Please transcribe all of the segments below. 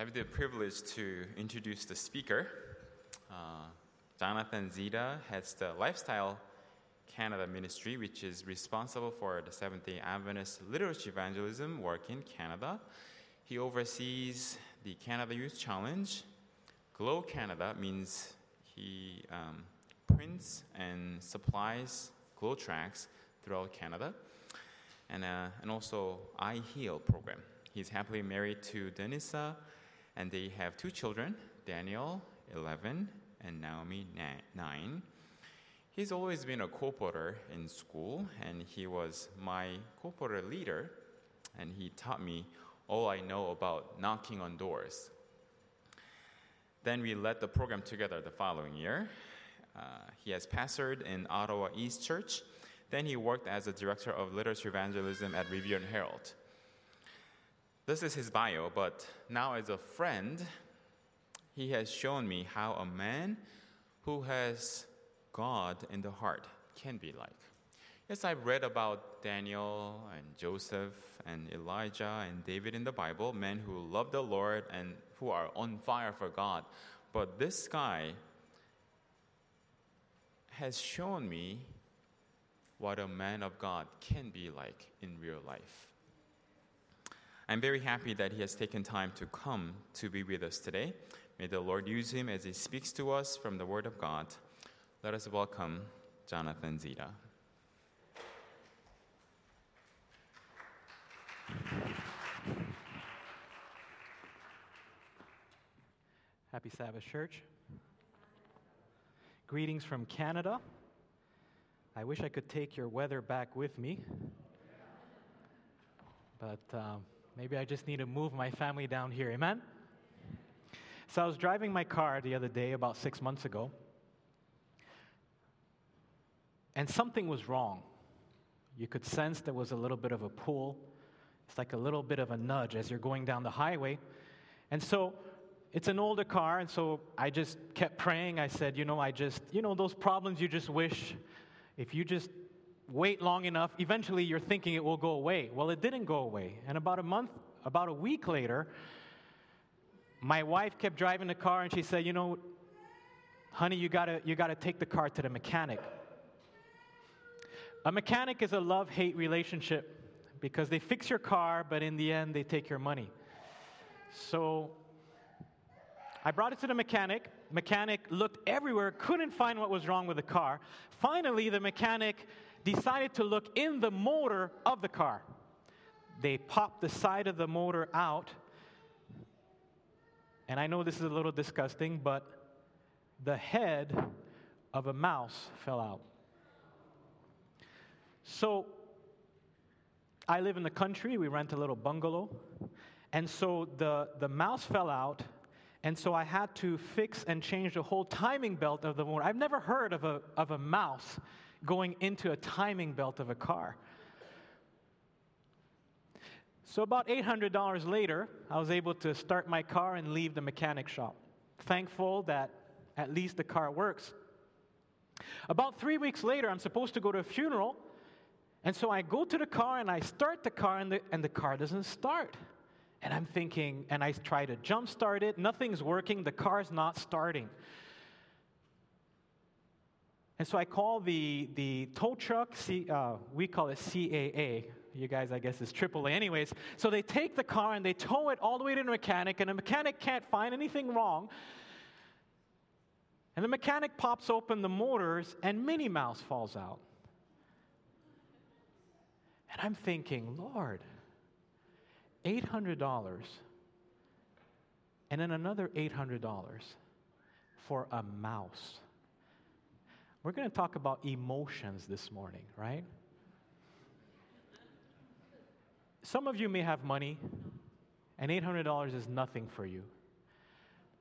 I have the privilege to introduce the speaker. Jonathan Zita heads the Lifestyle Canada Ministry, which is responsible for the Seventh-day Adventist Literature Evangelism work in Canada. He oversees the Canada Youth Challenge. Glow Canada means he prints and supplies glow tracks throughout Canada, and also iHeal program. He's happily married to Denisa, and they have two children, Daniel, 11, and Naomi, 9. He's always been a co-porter in school, and he was my co-porter leader, and he taught me all I know about knocking on doors. Then we led the program together the following year. He has pastored in Ottawa East Church. Then he worked as a director of literature evangelism at Review and Herald. This is his bio, but now as a friend, he has shown me how a man who has God in the heart can be like. Yes, I've read about Daniel and Joseph and Elijah and David in the Bible, men who love the Lord and who are on fire for God. But this guy has shown me what a man of God can be like in real life. I'm very happy that he has taken time to come to be with us today. May the Lord use him as he speaks to us from the Word of God. Let us welcome Jonathan Zita. Happy Sabbath, Church. Greetings from Canada. I wish I could take your weather back with me, but maybe I just need to move my family down here. Amen? So I was driving my car the other day, about 6 months ago, and something was wrong. You could sense there was a little bit of a pull. It's like a little bit of a nudge as you're going down the highway. And so it's an older car, and so I just kept praying. I said, those problems you just wish, if you just wait long enough, eventually you're thinking it will go away. Well, it didn't go away. And about a week later, my wife kept driving the car, and she said, honey, you gotta take the car to the mechanic. A mechanic is a love-hate relationship because they fix your car, but in the end, they take your money. So I brought it to the mechanic. Mechanic looked everywhere, couldn't find what was wrong with the car. Finally, the mechanic decided to look in the motor of the car. They popped the side of the motor out. And I know this is a little disgusting, but the head of a mouse fell out. So I live in the country. We rent a little bungalow. And so the mouse fell out. And so I had to fix and change the whole timing belt of the motor. I've never heard of a mouse going into a timing belt of a car. So about $800 later, I was able to start my car and leave the mechanic shop. Thankful that at least the car works. About 3 weeks later, I'm supposed to go to a funeral. And so I go to the car and I start the car, and the car doesn't start. And I'm thinking, and I try to jump start it. Nothing's working. The car's not starting. And so I call the tow truck. We call it CAA. You guys, I guess, is AAA. Anyways, so they take the car and they tow it all the way to the mechanic, and the mechanic can't find anything wrong. And the mechanic pops open the motors, and Minnie Mouse falls out. And I'm thinking, Lord, $800 and then another $800 for a mouse. We're going to talk about emotions this morning, right? Some of you may have money, and $800 is nothing for you.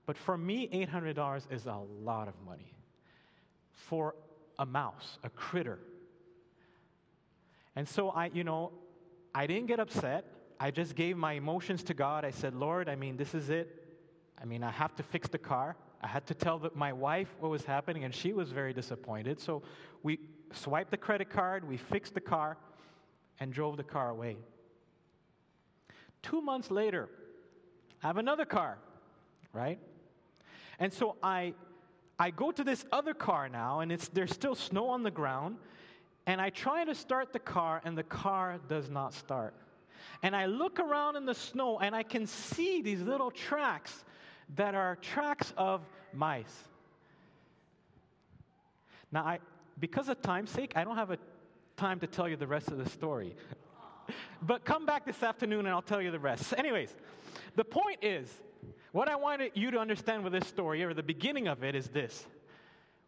But for me, $800 is a lot of money for a mouse, a critter. And so I didn't get upset. I just gave my emotions to God. I said, Lord, this is it. I have to fix the car. I had to tell my wife what was happening, and she was very disappointed. So we swiped the credit card, we fixed the car, and drove the car away. 2 months later, I have another car. right? And so I go to this other car now, and there's still snow on the ground, and I try to start the car, and the car does not start. And I look around in the snow, and I can see these little tracks that are tracks of mice. Now, because of time's sake, I don't have time to tell you the rest of the story. But come back this afternoon, and I'll tell you the rest. Anyways, the point is, what I wanted you to understand with this story, or the beginning of it, is this.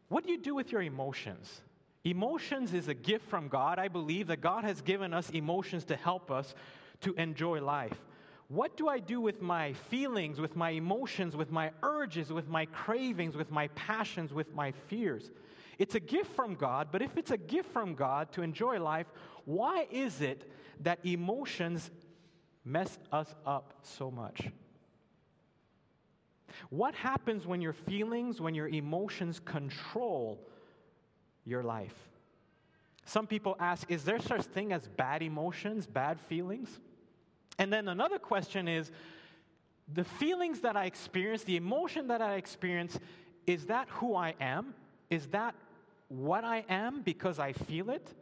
What do you do with your emotions? Emotions is a gift from God. I believe that God has given us emotions to help us to enjoy life. What do I do with my feelings, with my emotions, with my urges, with my cravings, with my passions, with my fears? It's a gift from God, but if it's a gift from God to enjoy life, why is it that emotions mess us up so much? What happens when your feelings, when your emotions control your life? Some people ask, is there such thing as bad emotions, bad feelings? And then another question is, the feelings that I experience, the emotion that I experience, is that who I am? Is that what I am because I feel it?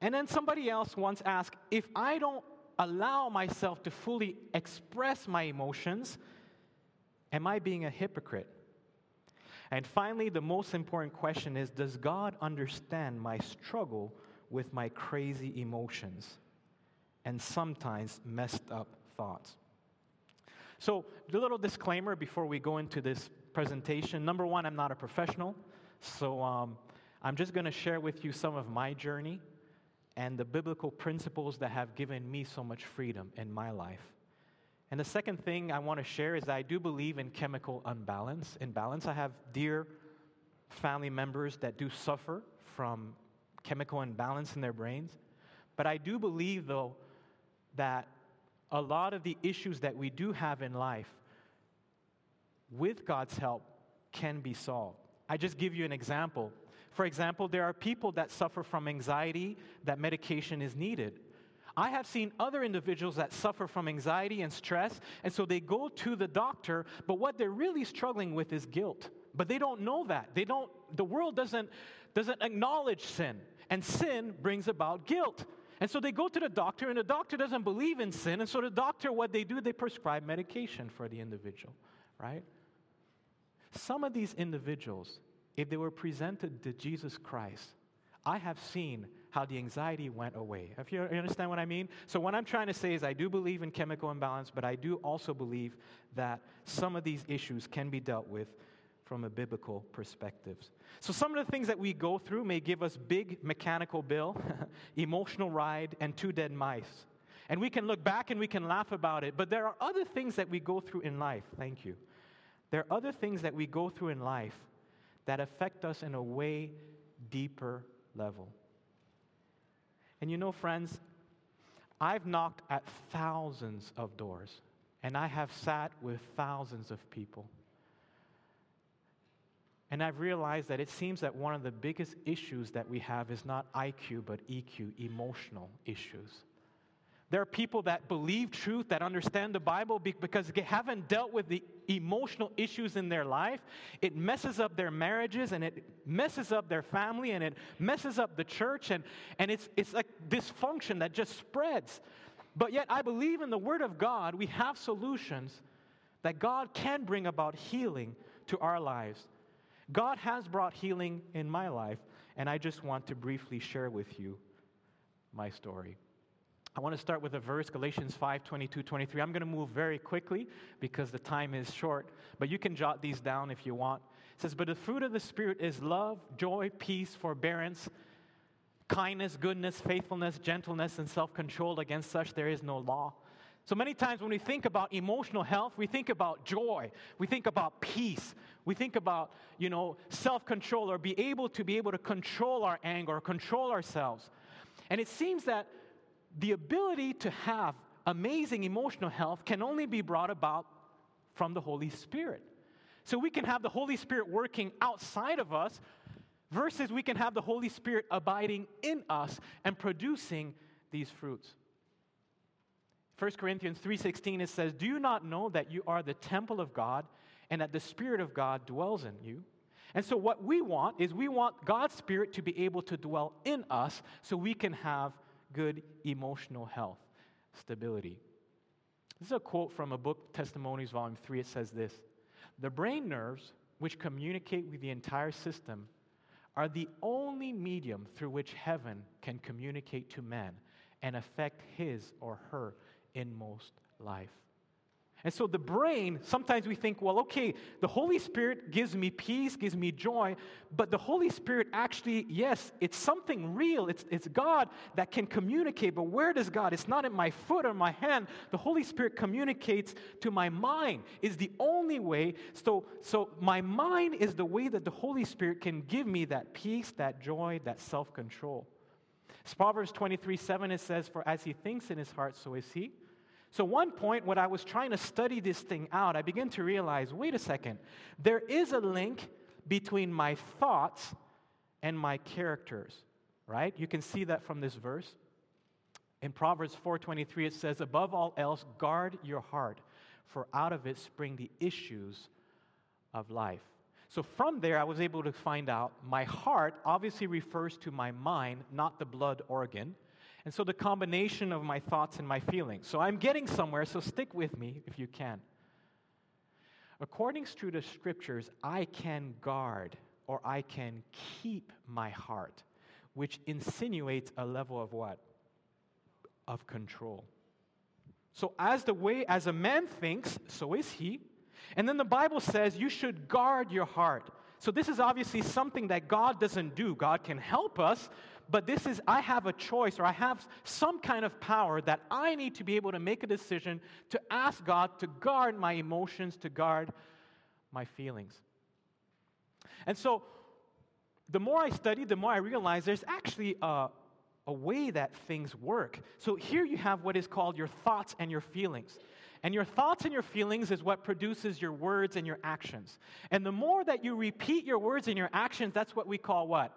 And then somebody else once asked, if I don't allow myself to fully express my emotions, am I being a hypocrite? And finally, the most important question is, does God understand my struggle with my crazy emotions and sometimes messed up thoughts? So, a little disclaimer before we go into this presentation. Number one, I'm not a professional, so I'm just going to share with you some of my journey and the biblical principles that have given me so much freedom in my life. And the second thing I want to share is that I do believe in chemical imbalance. I have dear family members that do suffer from chemical imbalance in their brains. But I do believe, though, that a lot of the issues that we do have in life, with God's help, can be solved. I just give you an example. For example, there are people that suffer from anxiety that medication is needed. I have seen other individuals that suffer from anxiety and stress, and so they go to the doctor, but what they're really struggling with is guilt. But they don't know that. The world doesn't acknowledge sin, and sin brings about guilt. And so they go to the doctor, and the doctor doesn't believe in sin, and so the doctor, what they do, they prescribe medication for the individual, right? Some of these individuals, if they were presented to Jesus Christ, I have seen how the anxiety went away. If you understand what I mean? So what I'm trying to say is I do believe in chemical imbalance, but I do also believe that some of these issues can be dealt with from a biblical perspective. So some of the things that we go through may give us big mechanical bill, emotional ride, and two dead mice. And we can look back and we can laugh about it, but there are other things that we go through in life. Thank you. There are other things that we go through in life that affect us in a way deeper level. And you know, friends, I've knocked at thousands of doors, and I have sat with thousands of people. And I've realized that it seems that one of the biggest issues that we have is not IQ, but EQ, emotional issues. There are people that believe truth, that understand the Bible, because they haven't dealt with the emotional issues in their life. It messes up their marriages, and it messes up their family, and it messes up the church, and it's like dysfunction that just spreads. But yet I believe in the Word of God, we have solutions that God can bring about healing to our lives. God has brought healing in my life, and I just want to briefly share with you my story. I want to start with a verse, Galatians 5, 22, 23. I'm going to move very quickly because the time is short, but you can jot these down if you want. It says, but the fruit of the Spirit is love, joy, peace, forbearance, kindness, goodness, faithfulness, gentleness, and self-control. Against such there is no law. So many times when we think about emotional health, we think about joy, we think about peace, we think about, self-control, or be able to control our anger or control ourselves. And it seems that the ability to have amazing emotional health can only be brought about from the Holy Spirit. So we can have the Holy Spirit working outside of us versus we can have the Holy Spirit abiding in us and producing these fruits. 1 Corinthians 3:16, it says, "Do you not know that you are the temple of God and that the Spirit of God dwells in you?" And so what we want is we want God's Spirit to be able to dwell in us so we can have good emotional health, stability. This is a quote from a book, Testimonies, Volume 3. It says this, "The brain nerves, which communicate with the entire system, are the only medium through which heaven can communicate to man and affect his or her inmost life." And so the brain, sometimes we think, well, okay, the Holy Spirit gives me peace, gives me joy, but the Holy Spirit actually, yes, it's something real. It's God that can communicate, but where does God? It's not in my foot or my hand. The Holy Spirit communicates to my mind is the only way. So my mind is the way that the Holy Spirit can give me that peace, that joy, that self-control. Proverbs 23:7, it says, "For as he thinks in his heart, so is he." So one point when I was trying to study this thing out, I began to realize, wait a second, there is a link between my thoughts and my characters, right? You can see that from this verse. In Proverbs 4:23, it says, "Above all else, guard your heart, for out of it spring the issues of life." So from there, I was able to find out my heart obviously refers to my mind, not the blood organ. And so the combination of my thoughts and my feelings. So I'm getting somewhere, so stick with me if you can. According to the Scriptures, I can guard or I can keep my heart, which insinuates a level of what? Of control. So as the way, as a man thinks, so is he. And then the Bible says you should guard your heart. So this is obviously something that God doesn't do. God can help us, but this is, I have a choice or I have some kind of power that I need to be able to make a decision to ask God to guard my emotions, to guard my feelings. And so the more I study, the more I realize there's actually a way that things work. So here you have what is called your thoughts and your feelings. And your thoughts and your feelings is what produces your words and your actions. And the more that you repeat your words and your actions, that's what we call what?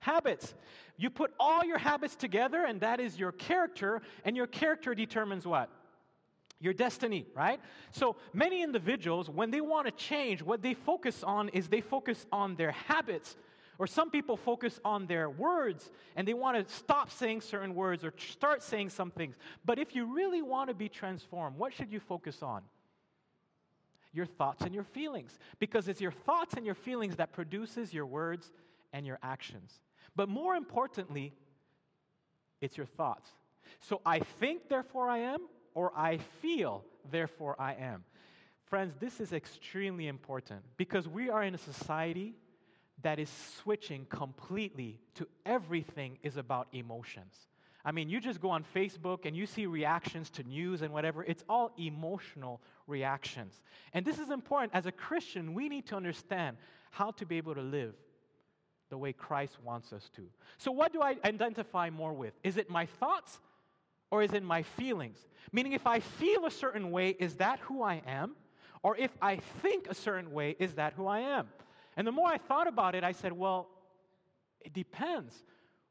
Habits. You put all your habits together, and that is your character, and your character determines what? Your destiny, right? So many individuals, when they want to change, what they focus on is they focus on their habits. Or some people focus on their words, and they want to stop saying certain words or start saying some things. But if you really want to be transformed, what should you focus on? Your thoughts and your feelings. Because it's your thoughts and your feelings that produces your words and your actions. But more importantly, it's your thoughts. So I think, therefore I am, or I feel, therefore I am. Friends, this is extremely important because we are in a society that is switching completely to everything is about emotions. I mean, you just go on Facebook and you see reactions to news and whatever. It's all emotional reactions. And this is important. As a Christian, we need to understand how to be able to live the way Christ wants us to. So what do I identify more with? Is it my thoughts or is it my feelings? Meaning if I feel a certain way, is that who I am? Or if I think a certain way, is that who I am? And the more I thought about it, I said, well, it depends.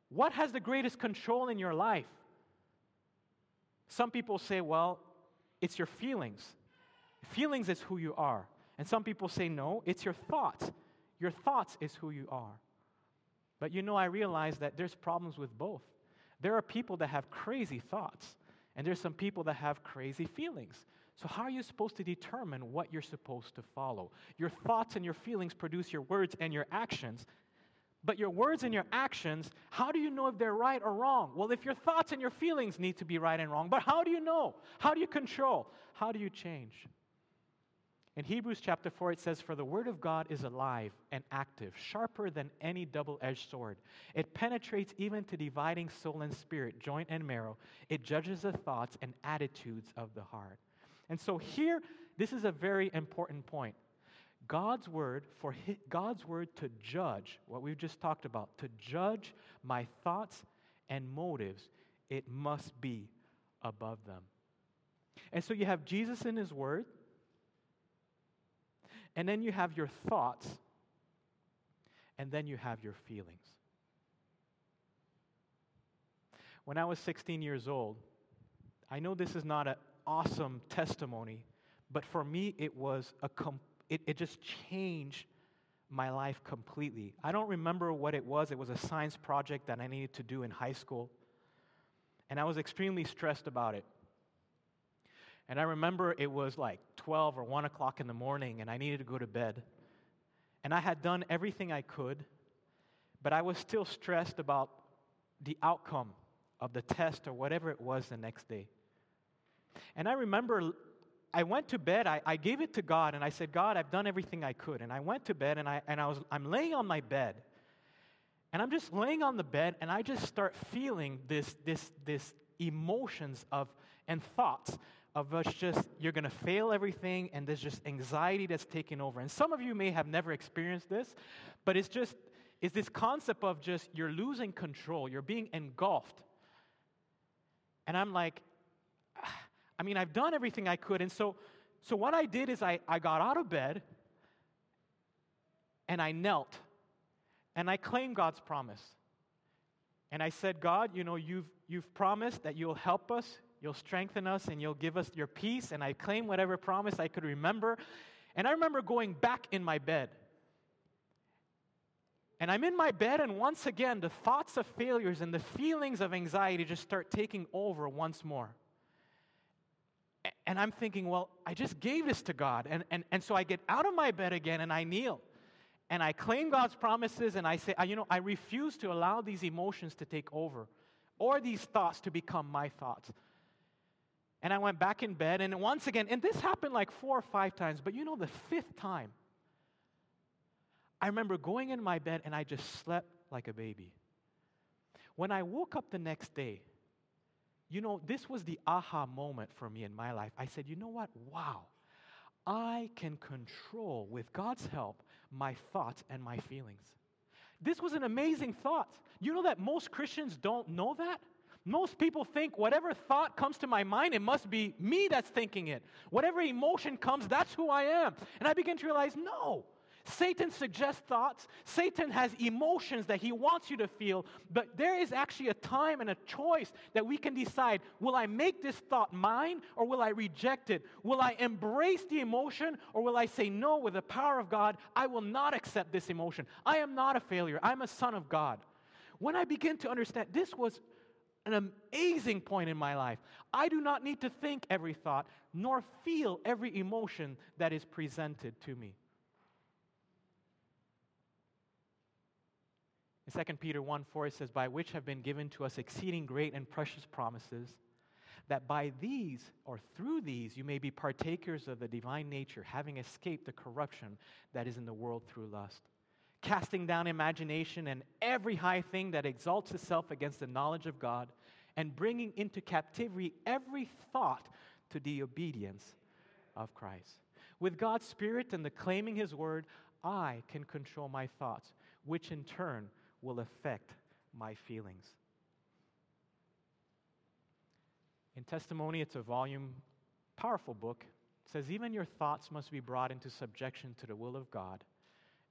What has the greatest control in your life? Some people say, well, it's your feelings. Feelings is who you are. And some people say, no, it's your thoughts. Your thoughts is who you are. But you know, I realized that there's problems with both. There are people that have crazy thoughts, and there's some people that have crazy feelings. So how are you supposed to determine what you're supposed to follow? Your thoughts and your feelings produce your words and your actions. But your words and your actions, how do you know if they're right or wrong? Well, if your thoughts and your feelings need to be right and wrong, but how do you know? How do you control? How do you change? In Hebrews chapter 4, it says, "For the word of God is alive and active, sharper than any double-edged sword. It penetrates even to dividing soul and spirit, joint and marrow. It judges the thoughts and attitudes of the heart." And so here, this is a very important point. God's word, for God's word to judge, what we've just talked about, to judge my thoughts and motives, it must be above them. And so you have Jesus in his word, and then you have your thoughts, and then you have your feelings. When I was 16 years old, I know this is not an awesome testimony, but for me, it was it just changed my life completely. I don't remember what it was. It was a science project that I needed to do in high school, and I was extremely stressed about it. And I remember it was like 12 or 1 o'clock in the morning, and I needed to go to bed. And I had done everything I could, but I was still stressed about the outcome of the test or whatever it was the next day. And I remember I went to bed, I gave it to God, and I said, God, I've done everything I could. And I went to bed, and I'm laying on my bed. And I'm just laying on the bed, and I just start feeling this emotions of and thoughts of us just, you're going to fail everything, and there's just anxiety that's taking over. And some of you may have never experienced this, but it's this concept of just, you're losing control, you're being engulfed. And I'm like, I mean, I've done everything I could. And so what I did is I got out of bed, and I knelt, and I claimed God's promise. And I said, God, you know, you've promised that you'll help us, you'll strengthen us, and you'll give us your peace. And I claim whatever promise I could remember. And I remember going back in my bed. And I'm in my bed, and once again, the thoughts of failures and the feelings of anxiety just start taking over once more. And I'm thinking, well, I just gave this to God. And so I get out of my bed again, and I kneel. And I claim God's promises, and I say, you know, I refuse to allow these emotions to take over or these thoughts to become my thoughts. And I went back in bed, and once again, and this happened like 4 or 5 times, but you know, the 5th time, I remember going in my bed, and I just slept like a baby. When I woke up the next day, you know, this was the aha moment for me in my life. I said, you know what? Wow. I can control, with God's help, my thoughts and my feelings. This was an amazing thought. You know that most Christians don't know that? Most people think whatever thought comes to my mind, it must be me that's thinking it. Whatever emotion comes, that's who I am. And I began to realize, no, Satan suggests thoughts. Satan has emotions that he wants you to feel, but there is actually a time and a choice that we can decide, will I make this thought mine or will I reject it? Will I embrace the emotion or will I say, no, with the power of God, I will not accept this emotion. I am not a failure. I'm a son of God. When I begin to understand, this was an amazing point in my life. I do not need to think every thought, nor feel every emotion that is presented to me. In 2 Peter 1:4, it says, by which have been given to us exceeding great and precious promises, that by these, or through these, you may be partakers of the divine nature, having escaped the corruption that is in the world through lust. Casting down imagination and every high thing that exalts itself against the knowledge of God, and bringing into captivity every thought to the obedience of Christ. With God's Spirit and the claiming His Word, I can control my thoughts, which in turn will affect my feelings. In Testimony, it's a volume, powerful book. It says, even your thoughts must be brought into subjection to the will of God,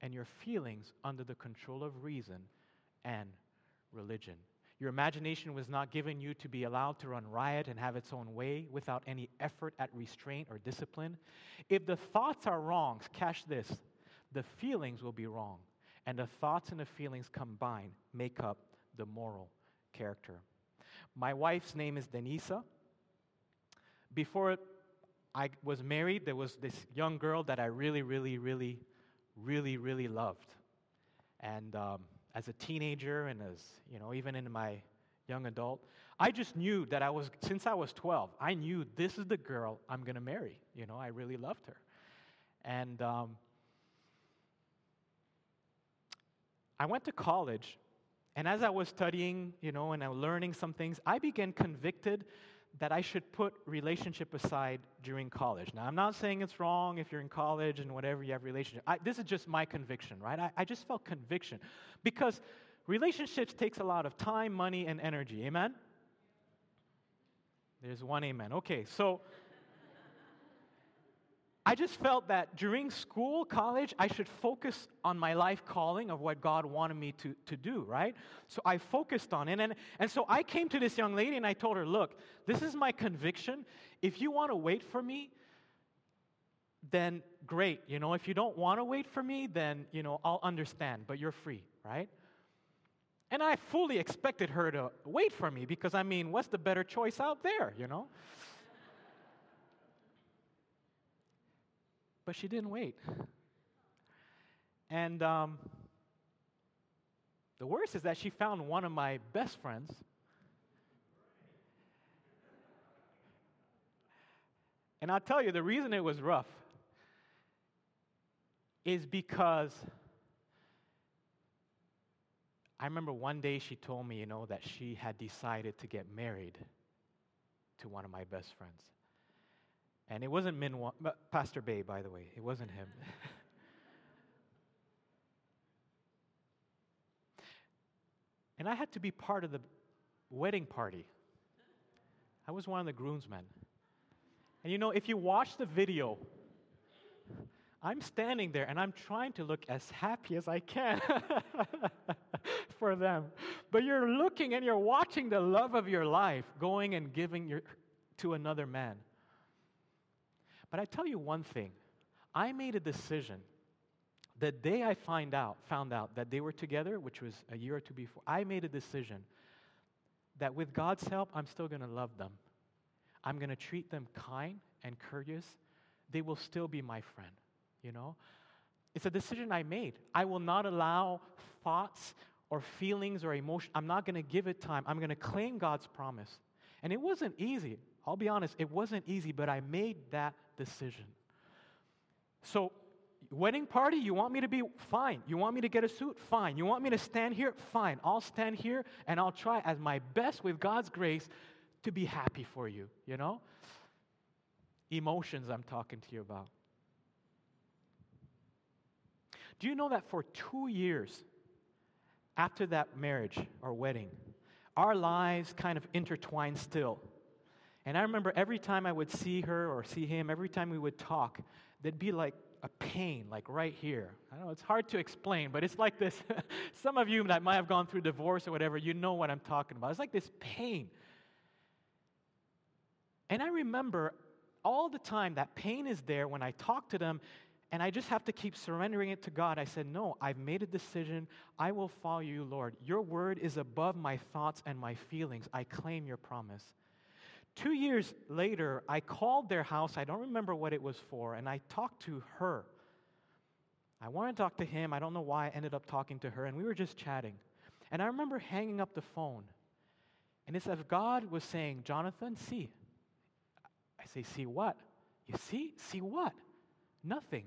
and your feelings under the control of reason and religion. Your imagination was not given you to be allowed to run riot and have its own way without any effort at restraint or discipline. If the thoughts are wrong, catch this, the feelings will be wrong, and the thoughts and the feelings combined make up the moral character. My wife's name is Denisa. Before I was married, there was this young girl that I really loved, and as a teenager, and as you know, even in my young adult, I just knew that since I was 12, I knew this is the girl I'm going to marry. You know, I really loved her, and I went to college, and as I was studying, you know, and I was learning some things, I began convicted that I should put relationship aside during college. Now, I'm not saying it's wrong if you're in college and whatever, you have relationship. This is just my conviction, right? I just felt conviction because relationships takes a lot of time, money, and energy. Amen? There's one amen. Okay, so I just felt that during school, college, I should focus on my life calling of what God wanted me to do, right? So I focused on it. And so I came to this young lady and I told her, look, this is my conviction. If you want to wait for me, then great. You know, if you don't want to wait for me, then, you know, I'll understand, but you're free, right? And I fully expected her to wait for me because, I mean, what's the better choice out there, you know? But she didn't wait. And the worst is that she found one of my best friends. And I'll tell you, the reason it was rough is because I remember one day she told me, you know, that she had decided to get married to one of my best friends. And it wasn't Pastor Bay, by the way. It wasn't him. And I had to be part of the wedding party. I was one of the groomsmen. And you know, if you watch the video, I'm standing there and I'm trying to look as happy as I can for them. But you're looking and you're watching the love of your life going and giving to another man. But I tell you one thing, I made a decision the day I found out that they were together, which was a year or two before. I made a decision that with God's help, I'm still going to love them. I'm going to treat them kind and courteous. They will still be my friend, you know. It's a decision I made. I will not allow thoughts or feelings or emotion. I'm not going to give it time. I'm going to claim God's promise. And it wasn't easy. I'll be honest, it wasn't easy, but I made that decision. So, wedding party, you want me to be? Fine. You want me to get a suit? Fine. You want me to stand here? Fine. I'll stand here and I'll try as my best with God's grace to be happy for you, you know? Emotions I'm talking to you about. Do you know that for 2 years after that marriage or wedding, our lives kind of intertwined still? And I remember every time I would see her or see him, every time we would talk, there'd be like a pain, like right here. I know it's hard to explain, but it's like this. Some of you that might have gone through divorce or whatever, you know what I'm talking about. It's like this pain. And I remember all the time that pain is there when I talk to them, and I just have to keep surrendering it to God. I said, no, I've made a decision. I will follow you, Lord. Your word is above my thoughts and my feelings. I claim your promise. 2 years later, I called their house. I don't remember what it was for, and I talked to her. I wanted to talk to him. I don't know why I ended up talking to her, and we were just chatting. And I remember hanging up the phone, and it's as if God was saying, Jonathan, see. I say, see what? You see? See what? Nothing.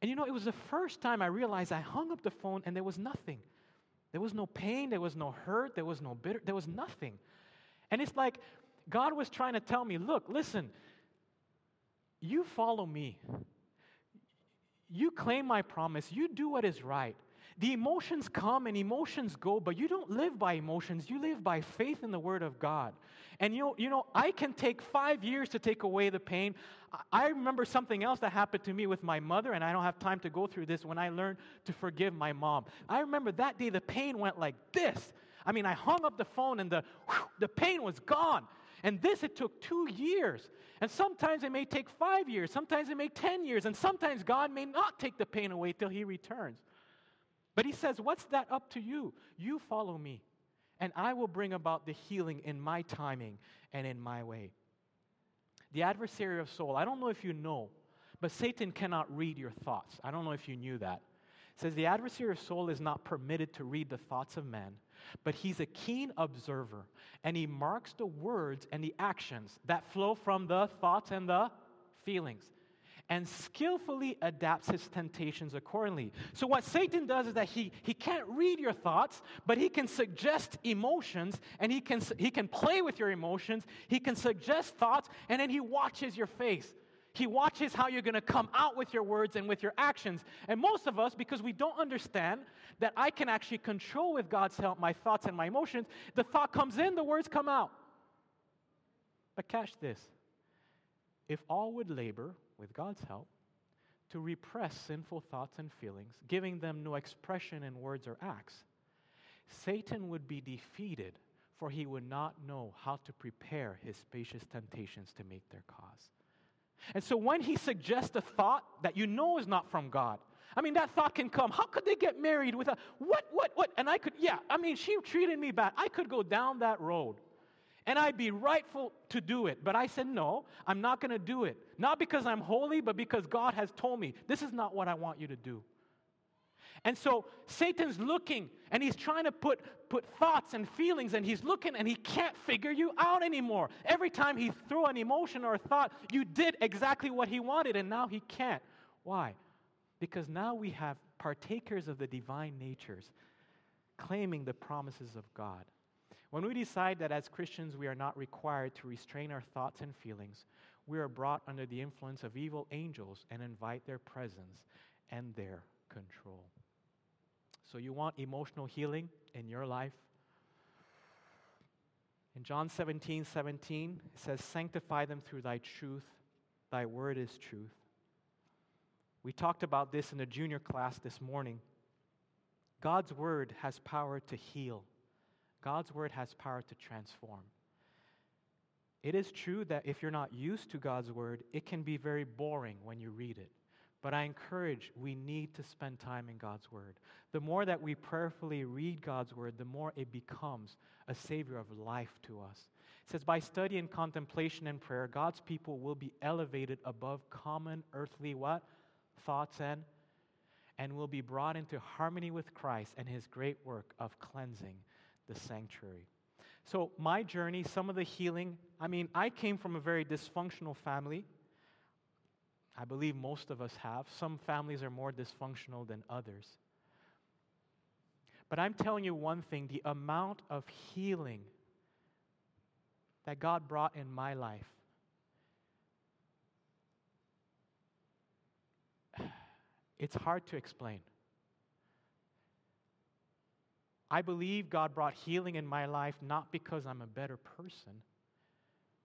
And you know, it was the first time I realized I hung up the phone, and there was nothing. There was no pain. There was no hurt. There was no bitter. There was nothing. And it's like, God was trying to tell me, look, listen, you follow me. You claim my promise. You do what is right. The emotions come and emotions go, but you don't live by emotions. You live by faith in the Word of God. And you know, I can take 5 years to take away the pain. I remember something else that happened to me with my mother, and I don't have time to go through this, when I learned to forgive my mom. I remember that day the pain went like this. I mean, I hung up the phone and the pain was gone. And this, it took 2 years. And sometimes it may take 5 years. Sometimes it may 10 years. And sometimes God may not take the pain away till He returns. But He says, what's that up to you? You follow me, and I will bring about the healing in my timing and in my way. The adversary of soul, I don't know if you know, but Satan cannot read your thoughts. I don't know if you knew that. It says the adversary of soul is not permitted to read the thoughts of man, but he's a keen observer, and he marks the words and the actions that flow from the thoughts and the feelings, and skillfully adapts his temptations accordingly. So what Satan does is that he can't read your thoughts, but he can suggest emotions, and he can play with your emotions, he can suggest thoughts, and then he watches your face. He watches how you're going to come out with your words and with your actions. And most of us, because we don't understand that I can actually control with God's help my thoughts and my emotions, the thought comes in, the words come out. But catch this. If all would labor with God's help, to repress sinful thoughts and feelings, giving them no expression in words or acts, Satan would be defeated, for he would not know how to prepare his spacious temptations to meet their cause. And so when he suggests a thought that you know is not from God, I mean, that thought can come. How could they get married with a, what? And I could, she treated me bad. I could go down that road. And I'd be rightful to do it. But I said, no, I'm not going to do it. Not because I'm holy, but because God has told me, this is not what I want you to do. And so Satan's looking, and he's trying to put thoughts and feelings, and he's looking, and he can't figure you out anymore. Every time he threw an emotion or a thought, you did exactly what he wanted, and now he can't. Why? Because now we have partakers of the divine natures claiming the promises of God. When we decide that as Christians we are not required to restrain our thoughts and feelings, we are brought under the influence of evil angels and invite their presence and their control. So you want emotional healing in your life? In John 17:17, it says, "Sanctify them through thy truth. Thy word is truth." We talked about this in the junior class this morning. God's word has power to heal. God's word has power to transform. It is true that if you're not used to God's word, it can be very boring when you read it. But I encourage, we need to spend time in God's word. The more that we prayerfully read God's word, the more it becomes a savior of life to us. It says, by study and contemplation and prayer, God's people will be elevated above common earthly what? Thoughts and will be brought into harmony with Christ and his great work of cleansing the sanctuary. So my journey, some of the healing, I came from a very dysfunctional family. I believe most of us have. Some families are more dysfunctional than others. But I'm telling you one thing, the amount of healing that God brought in my life, it's hard to explain. I believe God brought healing in my life not because I'm a better person,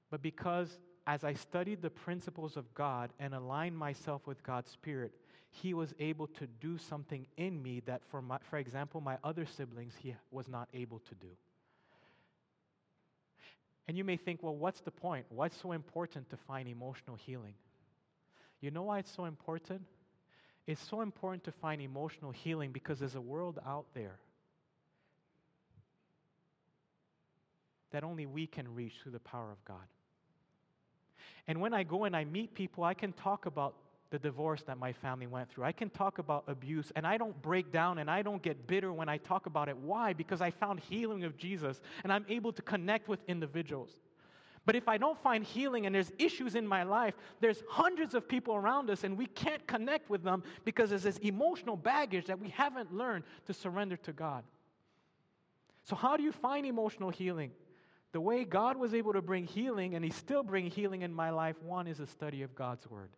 but because as I studied the principles of God and aligned myself with God's Spirit, He was able to do something in me that, for example, my other siblings, He was not able to do. And you may think, well, what's the point? What's so important to find emotional healing? You know why it's so important? It's so important to find emotional healing because there's a world out there that only we can reach through the power of God. And when I go and I meet people, I can talk about the divorce that my family went through. I can talk about abuse, and I don't break down and I don't get bitter when I talk about it. Why? Because I found healing of Jesus, and I'm able to connect with individuals. But if I don't find healing and there's issues in my life, there's hundreds of people around us, and we can't connect with them because there's this emotional baggage that we haven't learned to surrender to God. So how do you find emotional healing? The way God was able to bring healing, and He's still bringing healing in my life, one is a study of God's Word.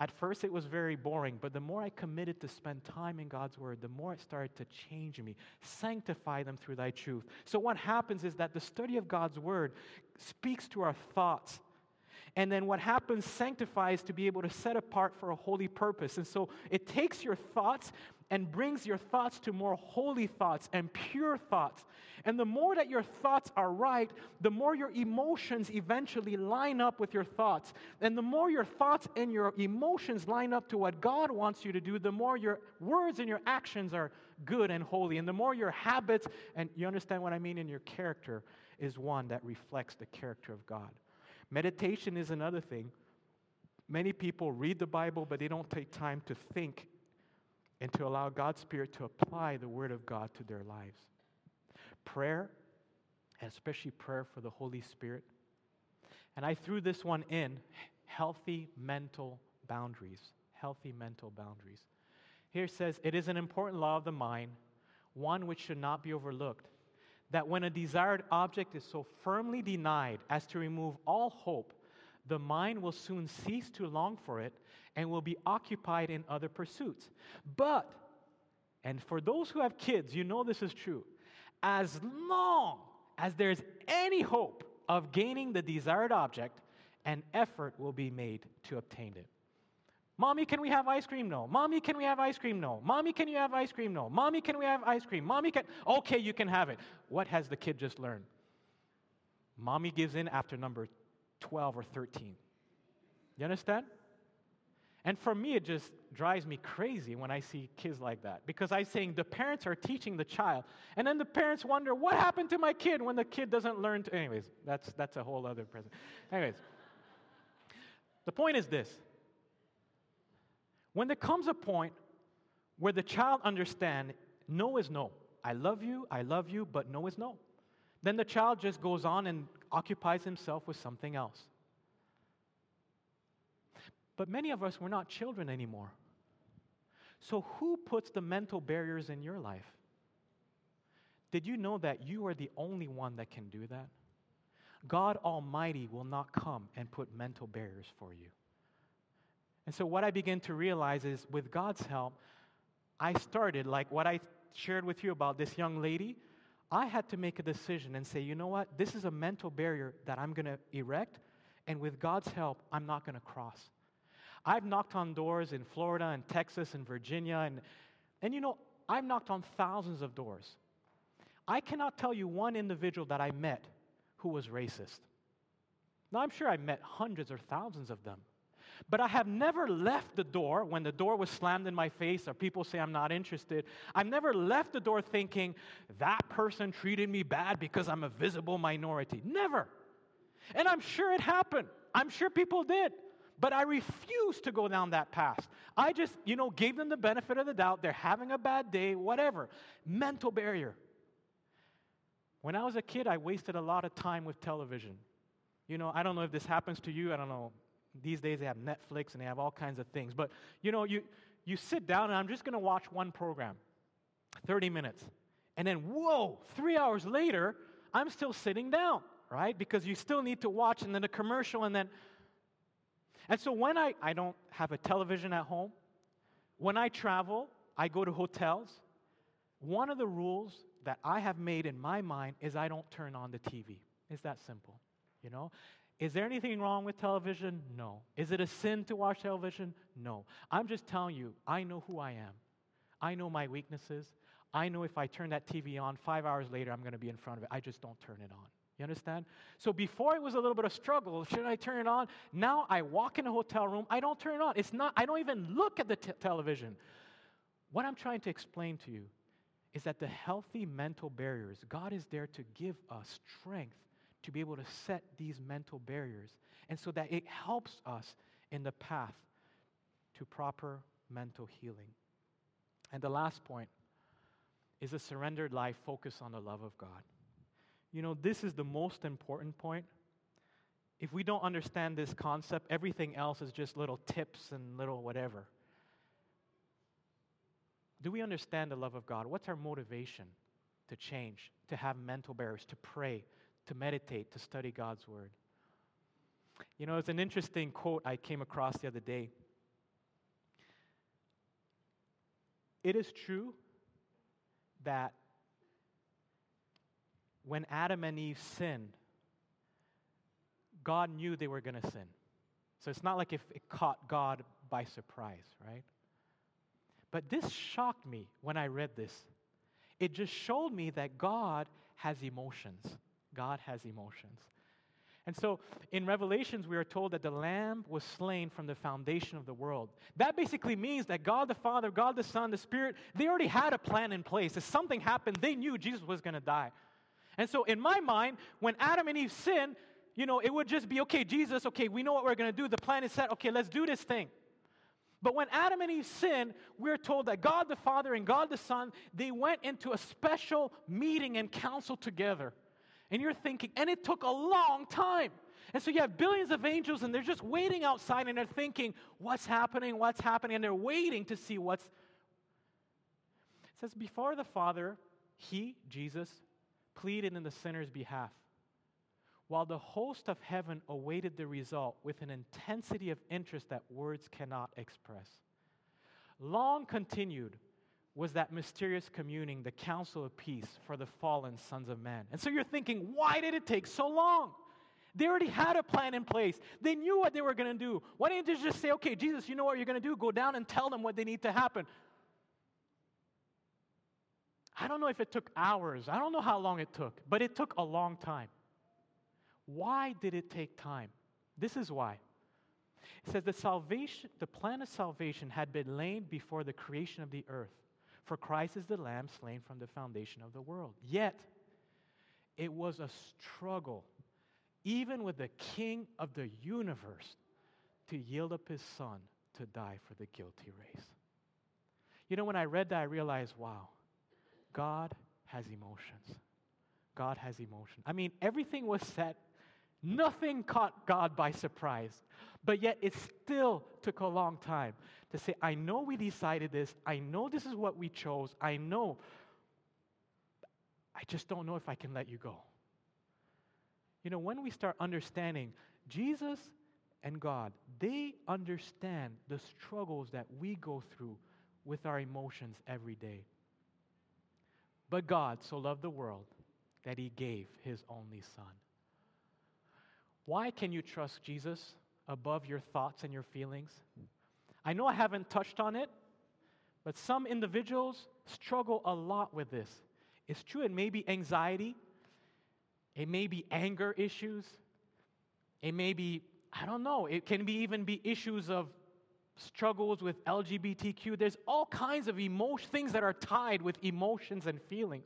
At first it was very boring, but the more I committed to spend time in God's Word, the more it started to change me. Sanctify them through thy truth. So what happens is that the study of God's Word speaks to our thoughts. And then what happens, sanctify, is to be able to set apart for a holy purpose. And so it takes your thoughts and brings your thoughts to more holy thoughts and pure thoughts. And the more that your thoughts are right, the more your emotions eventually line up with your thoughts. And the more your thoughts and your emotions line up to what God wants you to do, the more your words and your actions are good and holy. And the more your habits, and you understand what I mean, in your character is one that reflects the character of God. Meditation is another thing. Many people read the Bible, but they don't take time to think and to allow God's Spirit to apply the Word of God to their lives. Prayer, and especially prayer for the Holy Spirit. And I threw this one in, healthy mental boundaries. Healthy mental boundaries. Here it says, it is an important law of the mind, one which should not be overlooked, that when a desired object is so firmly denied as to remove all hope, the mind will soon cease to long for it and will be occupied in other pursuits. But, and for those who have kids, you know this is true, as long as there's any hope of gaining the desired object, an effort will be made to obtain it. Mommy, can we have ice cream? No. Mommy, can we have ice cream? No. Mommy, can you have ice cream? No. Mommy, can we have ice cream? Mommy, can... Okay, you can have it. What has the kid just learned? Mommy gives in after number 12 or 13. You understand? And for me, it just drives me crazy when I see kids like that, because I'm saying the parents are teaching the child, and then the parents wonder, what happened to my kid when the kid doesn't learn to... Anyways, that's a whole other present. Anyways, the point is this. When there comes a point where the child understands no is no, I love you, but no is no, then the child just goes on and occupies himself with something else. But many of us, we're not children anymore. So who puts the mental barriers in your life? Did you know that you are the only one that can do that? God Almighty will not come and put mental barriers for you. And so what I begin to realize is, with God's help, I started, like what I shared with you about this young lady, I had to make a decision and say, you know what, this is a mental barrier that I'm going to erect, and with God's help, I'm not going to cross. I've knocked on doors in Florida and Texas and Virginia, and you know, I've knocked on thousands of doors. I cannot tell you one individual that I met who was racist. Now, I'm sure I met hundreds or thousands of them. But I have never left the door when the door was slammed in my face or people say I'm not interested. I've never left the door thinking, that person treated me bad because I'm a visible minority. Never. And I'm sure it happened. I'm sure people did. But I refused to go down that path. I just, gave them the benefit of the doubt. They're having a bad day, whatever. Mental barrier. When I was a kid, I wasted a lot of time with television. I don't know if this happens to you. I don't know. These days they have Netflix and they have all kinds of things. But, you sit down and I'm just going to watch one program, 30 minutes. And then, 3 hours later, I'm still sitting down, right? Because you still need to watch and then a commercial and then... And so when I don't have a television at home, when I travel, I go to hotels. One of the rules that I have made in my mind is I don't turn on the TV. It's that simple, Is there anything wrong with television? No. Is it a sin to watch television? No. I'm just telling you, I know who I am. I know my weaknesses. I know if I turn that TV on, 5 hours later, I'm going to be in front of it. I just don't turn it on. You understand? So before it was a little bit of struggle, should I turn it on? Now I walk in a hotel room, I don't turn it on. I don't even look at the television. What I'm trying to explain to you is that the healthy mental barriers, God is there to give us strength to be able to set these mental barriers, and so that it helps us in the path to proper mental healing. And the last point is a surrendered life focused on the love of God. This is the most important point. If we don't understand this concept, everything else is just little tips and little whatever. Do we understand the love of God? What's our motivation to change, to have mental barriers, to pray, to meditate, to study God's Word? It's an interesting quote I came across the other day. It is true that when Adam and Eve sinned, God knew they were going to sin. So it's not like if it caught God by surprise, right? But this shocked me when I read this. It just showed me that God has emotions. God has emotions. And so in Revelations, we are told that the Lamb was slain from the foundation of the world. That basically means that God the Father, God the Son, the Spirit, they already had a plan in place. If something happened, they knew Jesus was going to die. And so in my mind, when Adam and Eve sinned, it would just be, okay, Jesus, okay, we know what we're going to do. The plan is set. Okay, let's do this thing. But when Adam and Eve sinned, we're told that God the Father and God the Son, they went into a special meeting and council together. And you're thinking, and it took a long time. And so you have billions of angels, and they're just waiting outside, and they're thinking, what's happening, what's happening? And they're waiting to see what's... It says, before the Father, he, Jesus, pleaded in the sinner's behalf, while the host of heaven awaited the result with an intensity of interest that words cannot express. Long continued was that mysterious communing, the council of peace for the fallen sons of man. And so you're thinking, why did it take so long? They already had a plan in place. They knew what they were going to do. Why didn't they just say, okay, Jesus, you know what you're going to do? Go down and tell them what they need to happen. I don't know if it took hours. I don't know how long it took, but it took a long time. Why did it take time? This is why. It says the plan of salvation had been laid before the creation of the earth, for Christ is the Lamb slain from the foundation of the world. Yet, it was a struggle, even with the King of the universe, to yield up his Son to die for the guilty race. You know, when I read that, I realized, wow, God has emotions. God has emotion. I mean, everything was set. Nothing caught God by surprise. But yet it still took a long time to say, I know we decided this. I know this is what we chose. I know. I just don't know if I can let you go. You know, when we start understanding Jesus and God, they understand the struggles that we go through with our emotions every day. But God so loved the world that he gave his only Son. Why can you trust Jesus above your thoughts and your feelings? I know I haven't touched on it, but some individuals struggle a lot with this. It's true, it may be anxiety, it may be anger issues, it may be, I don't know, it can be even be issues of struggles with LGBTQ. There's all kinds of things that are tied with emotions and feelings.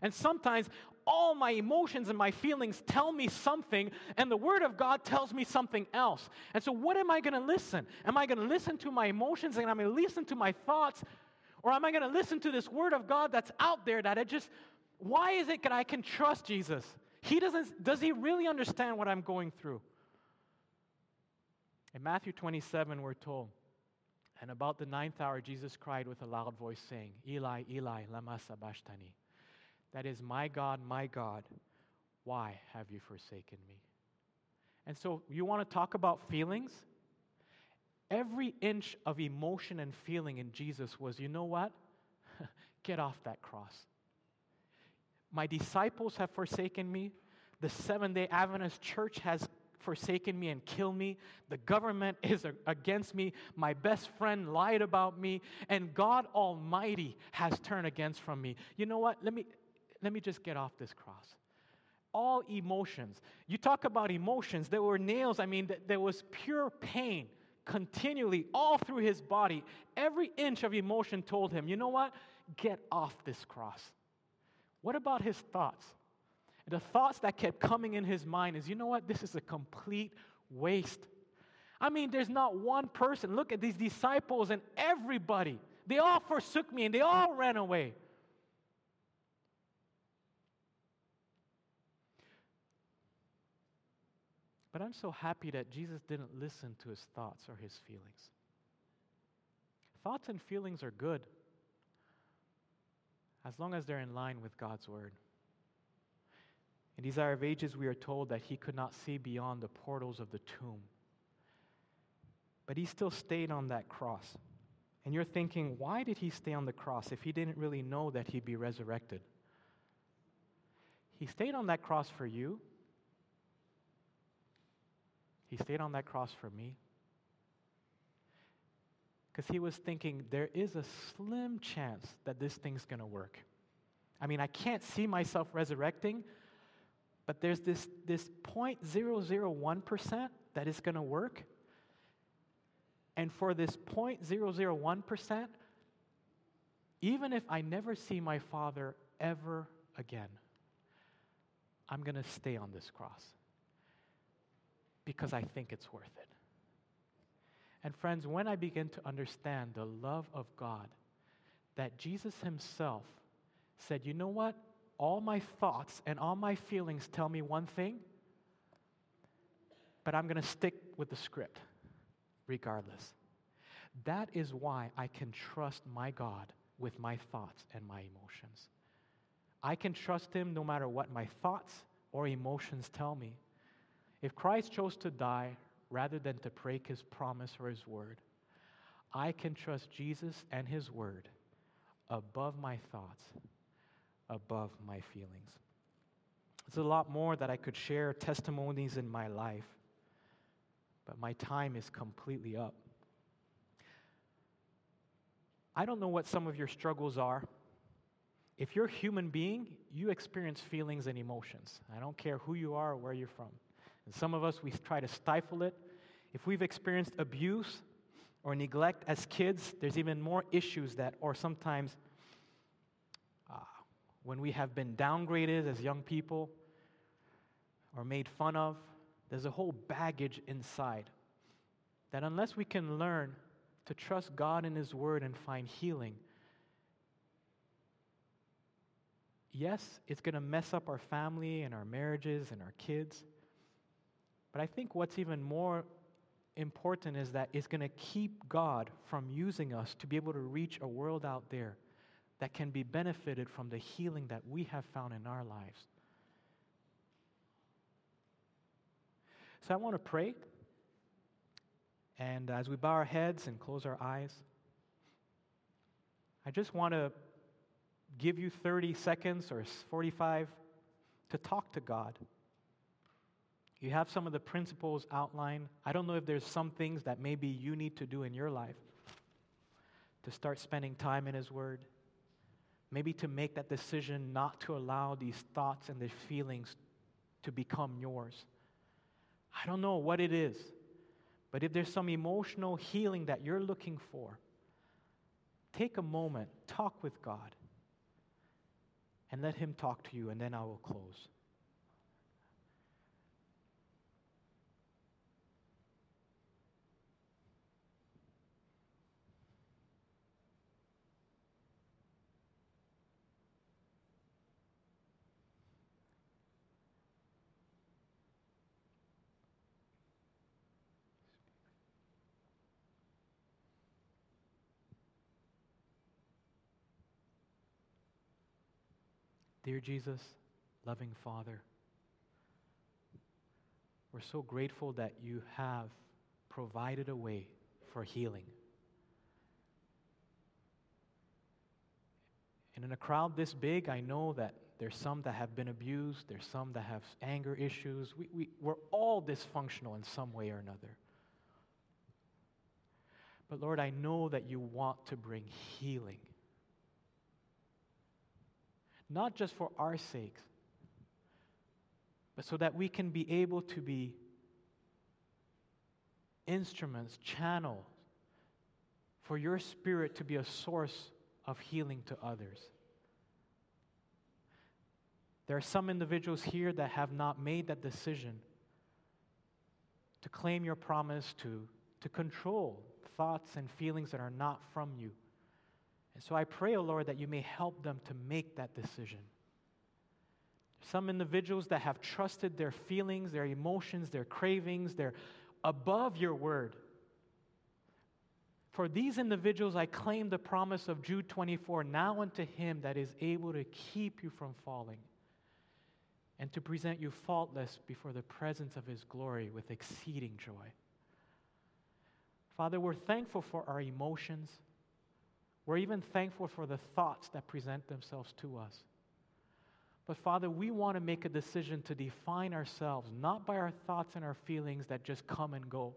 And sometimes all my emotions and my feelings tell me something, and the Word of God tells me something else. And so what am I going to listen? Am I going to listen to my emotions, and am I going to listen to my thoughts? Or am I going to listen to this Word of God that's out there that why is it that I can trust Jesus? Does he really understand what I'm going through? In Matthew 27, we're told, and about the ninth hour, Jesus cried with a loud voice, saying, Eli, Eli, lama sabachthani. That is, my God, why have you forsaken me? And so you want to talk about feelings? Every inch of emotion and feeling in Jesus was, you know what? Get off that cross. My disciples have forsaken me. The Seventh-day Adventist Church has forsaken me and killed me. The government is against me. My best friend lied about me. And God Almighty has turned against from me. You know what? Let me just get off this cross. All emotions. You talk about emotions. There were nails. I mean, there was pure pain continually all through his body. Every inch of emotion told him, you know what? Get off this cross. What about his thoughts? The thoughts that kept coming in his mind is, you know what? This is a complete waste. I mean, there's not one person. Look at these disciples and everybody. They all forsook me and they all ran away. But I'm so happy that Jesus didn't listen to his thoughts or his feelings. Thoughts and feelings are good as long as they're in line with God's Word. In Desire of Ages, we are told that he could not see beyond the portals of the tomb. But he still stayed on that cross. And you're thinking, why did he stay on the cross if he didn't really know that he'd be resurrected? He stayed on that cross for you. He stayed on that cross for me. Because he was thinking, there is a slim chance that this thing's going to work. I mean, I can't see myself resurrecting, but there's this 0.001% that is going to work. And for this 0.001%, even if I never see my Father ever again, I'm going to stay on this cross because I think it's worth it. And friends, when I begin to understand the love of God, that Jesus himself said, you know what? All my thoughts and all my feelings tell me one thing, but I'm going to stick with the script regardless. That is why I can trust my God with my thoughts and my emotions. I can trust him no matter what my thoughts or emotions tell me. If Christ chose to die rather than to break his promise or his word, I can trust Jesus and his word above my thoughts, above my feelings. There's a lot more that I could share, testimonies in my life, but my time is completely up. I don't know what some of your struggles are. If you're a human being, you experience feelings and emotions. I don't care who you are or where you're from. And some of us, we try to stifle it. If we've experienced abuse or neglect as kids, there's even more issues that, or sometimes when we have been downgraded as young people or made fun of, there's a whole baggage inside that unless we can learn to trust God in His Word and find healing, yes, it's going to mess up our family and our marriages and our kids, but I think what's even more important is that it's going to keep God from using us to be able to reach a world out there that can be benefited from the healing that we have found in our lives. So I want to pray, and as we bow our heads and close our eyes, I just want to give you 30 seconds or 45 to talk to God. You have some of the principles outlined. I don't know if there's some things that maybe you need to do in your life to start spending time in His Word, maybe to make that decision not to allow these thoughts and these feelings to become yours. I don't know what it is, but if there's some emotional healing that you're looking for, take a moment, talk with God, and let Him talk to you, and then I will close. Dear Jesus, loving Father, we're so grateful that you have provided a way for healing. And in a crowd this big, I know that there's some that have been abused, there's some that have anger issues. We're all dysfunctional in some way or another. But Lord, I know that you want to bring healing. Not just for our sakes, but so that we can be able to be instruments, channels, for your Spirit to be a source of healing to others. There are some individuals here that have not made that decision to claim your promise to control thoughts and feelings that are not from you. So I pray, O Lord, that you may help them to make that decision. Some individuals that have trusted their feelings, their emotions, their cravings, they're above your word. For these individuals, I claim the promise of Jude 24, now unto him that is able to keep you from falling and to present you faultless before the presence of his glory with exceeding joy. Father, we're thankful for our emotions. We're even thankful for the thoughts that present themselves to us. But Father, we want to make a decision to define ourselves, not by our thoughts and our feelings that just come and go,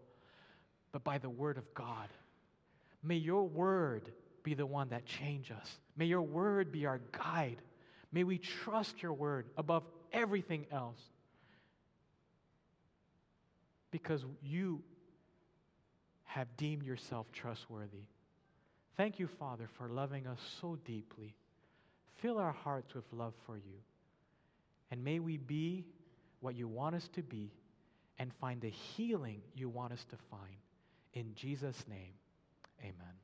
but by the Word of God. May your Word be the one that changes us. May your Word be our guide. May we trust your Word above everything else, because you have deemed yourself trustworthy. Thank you, Father, for loving us so deeply. Fill our hearts with love for you. And may we be what you want us to be and find the healing you want us to find. In Jesus' name, amen.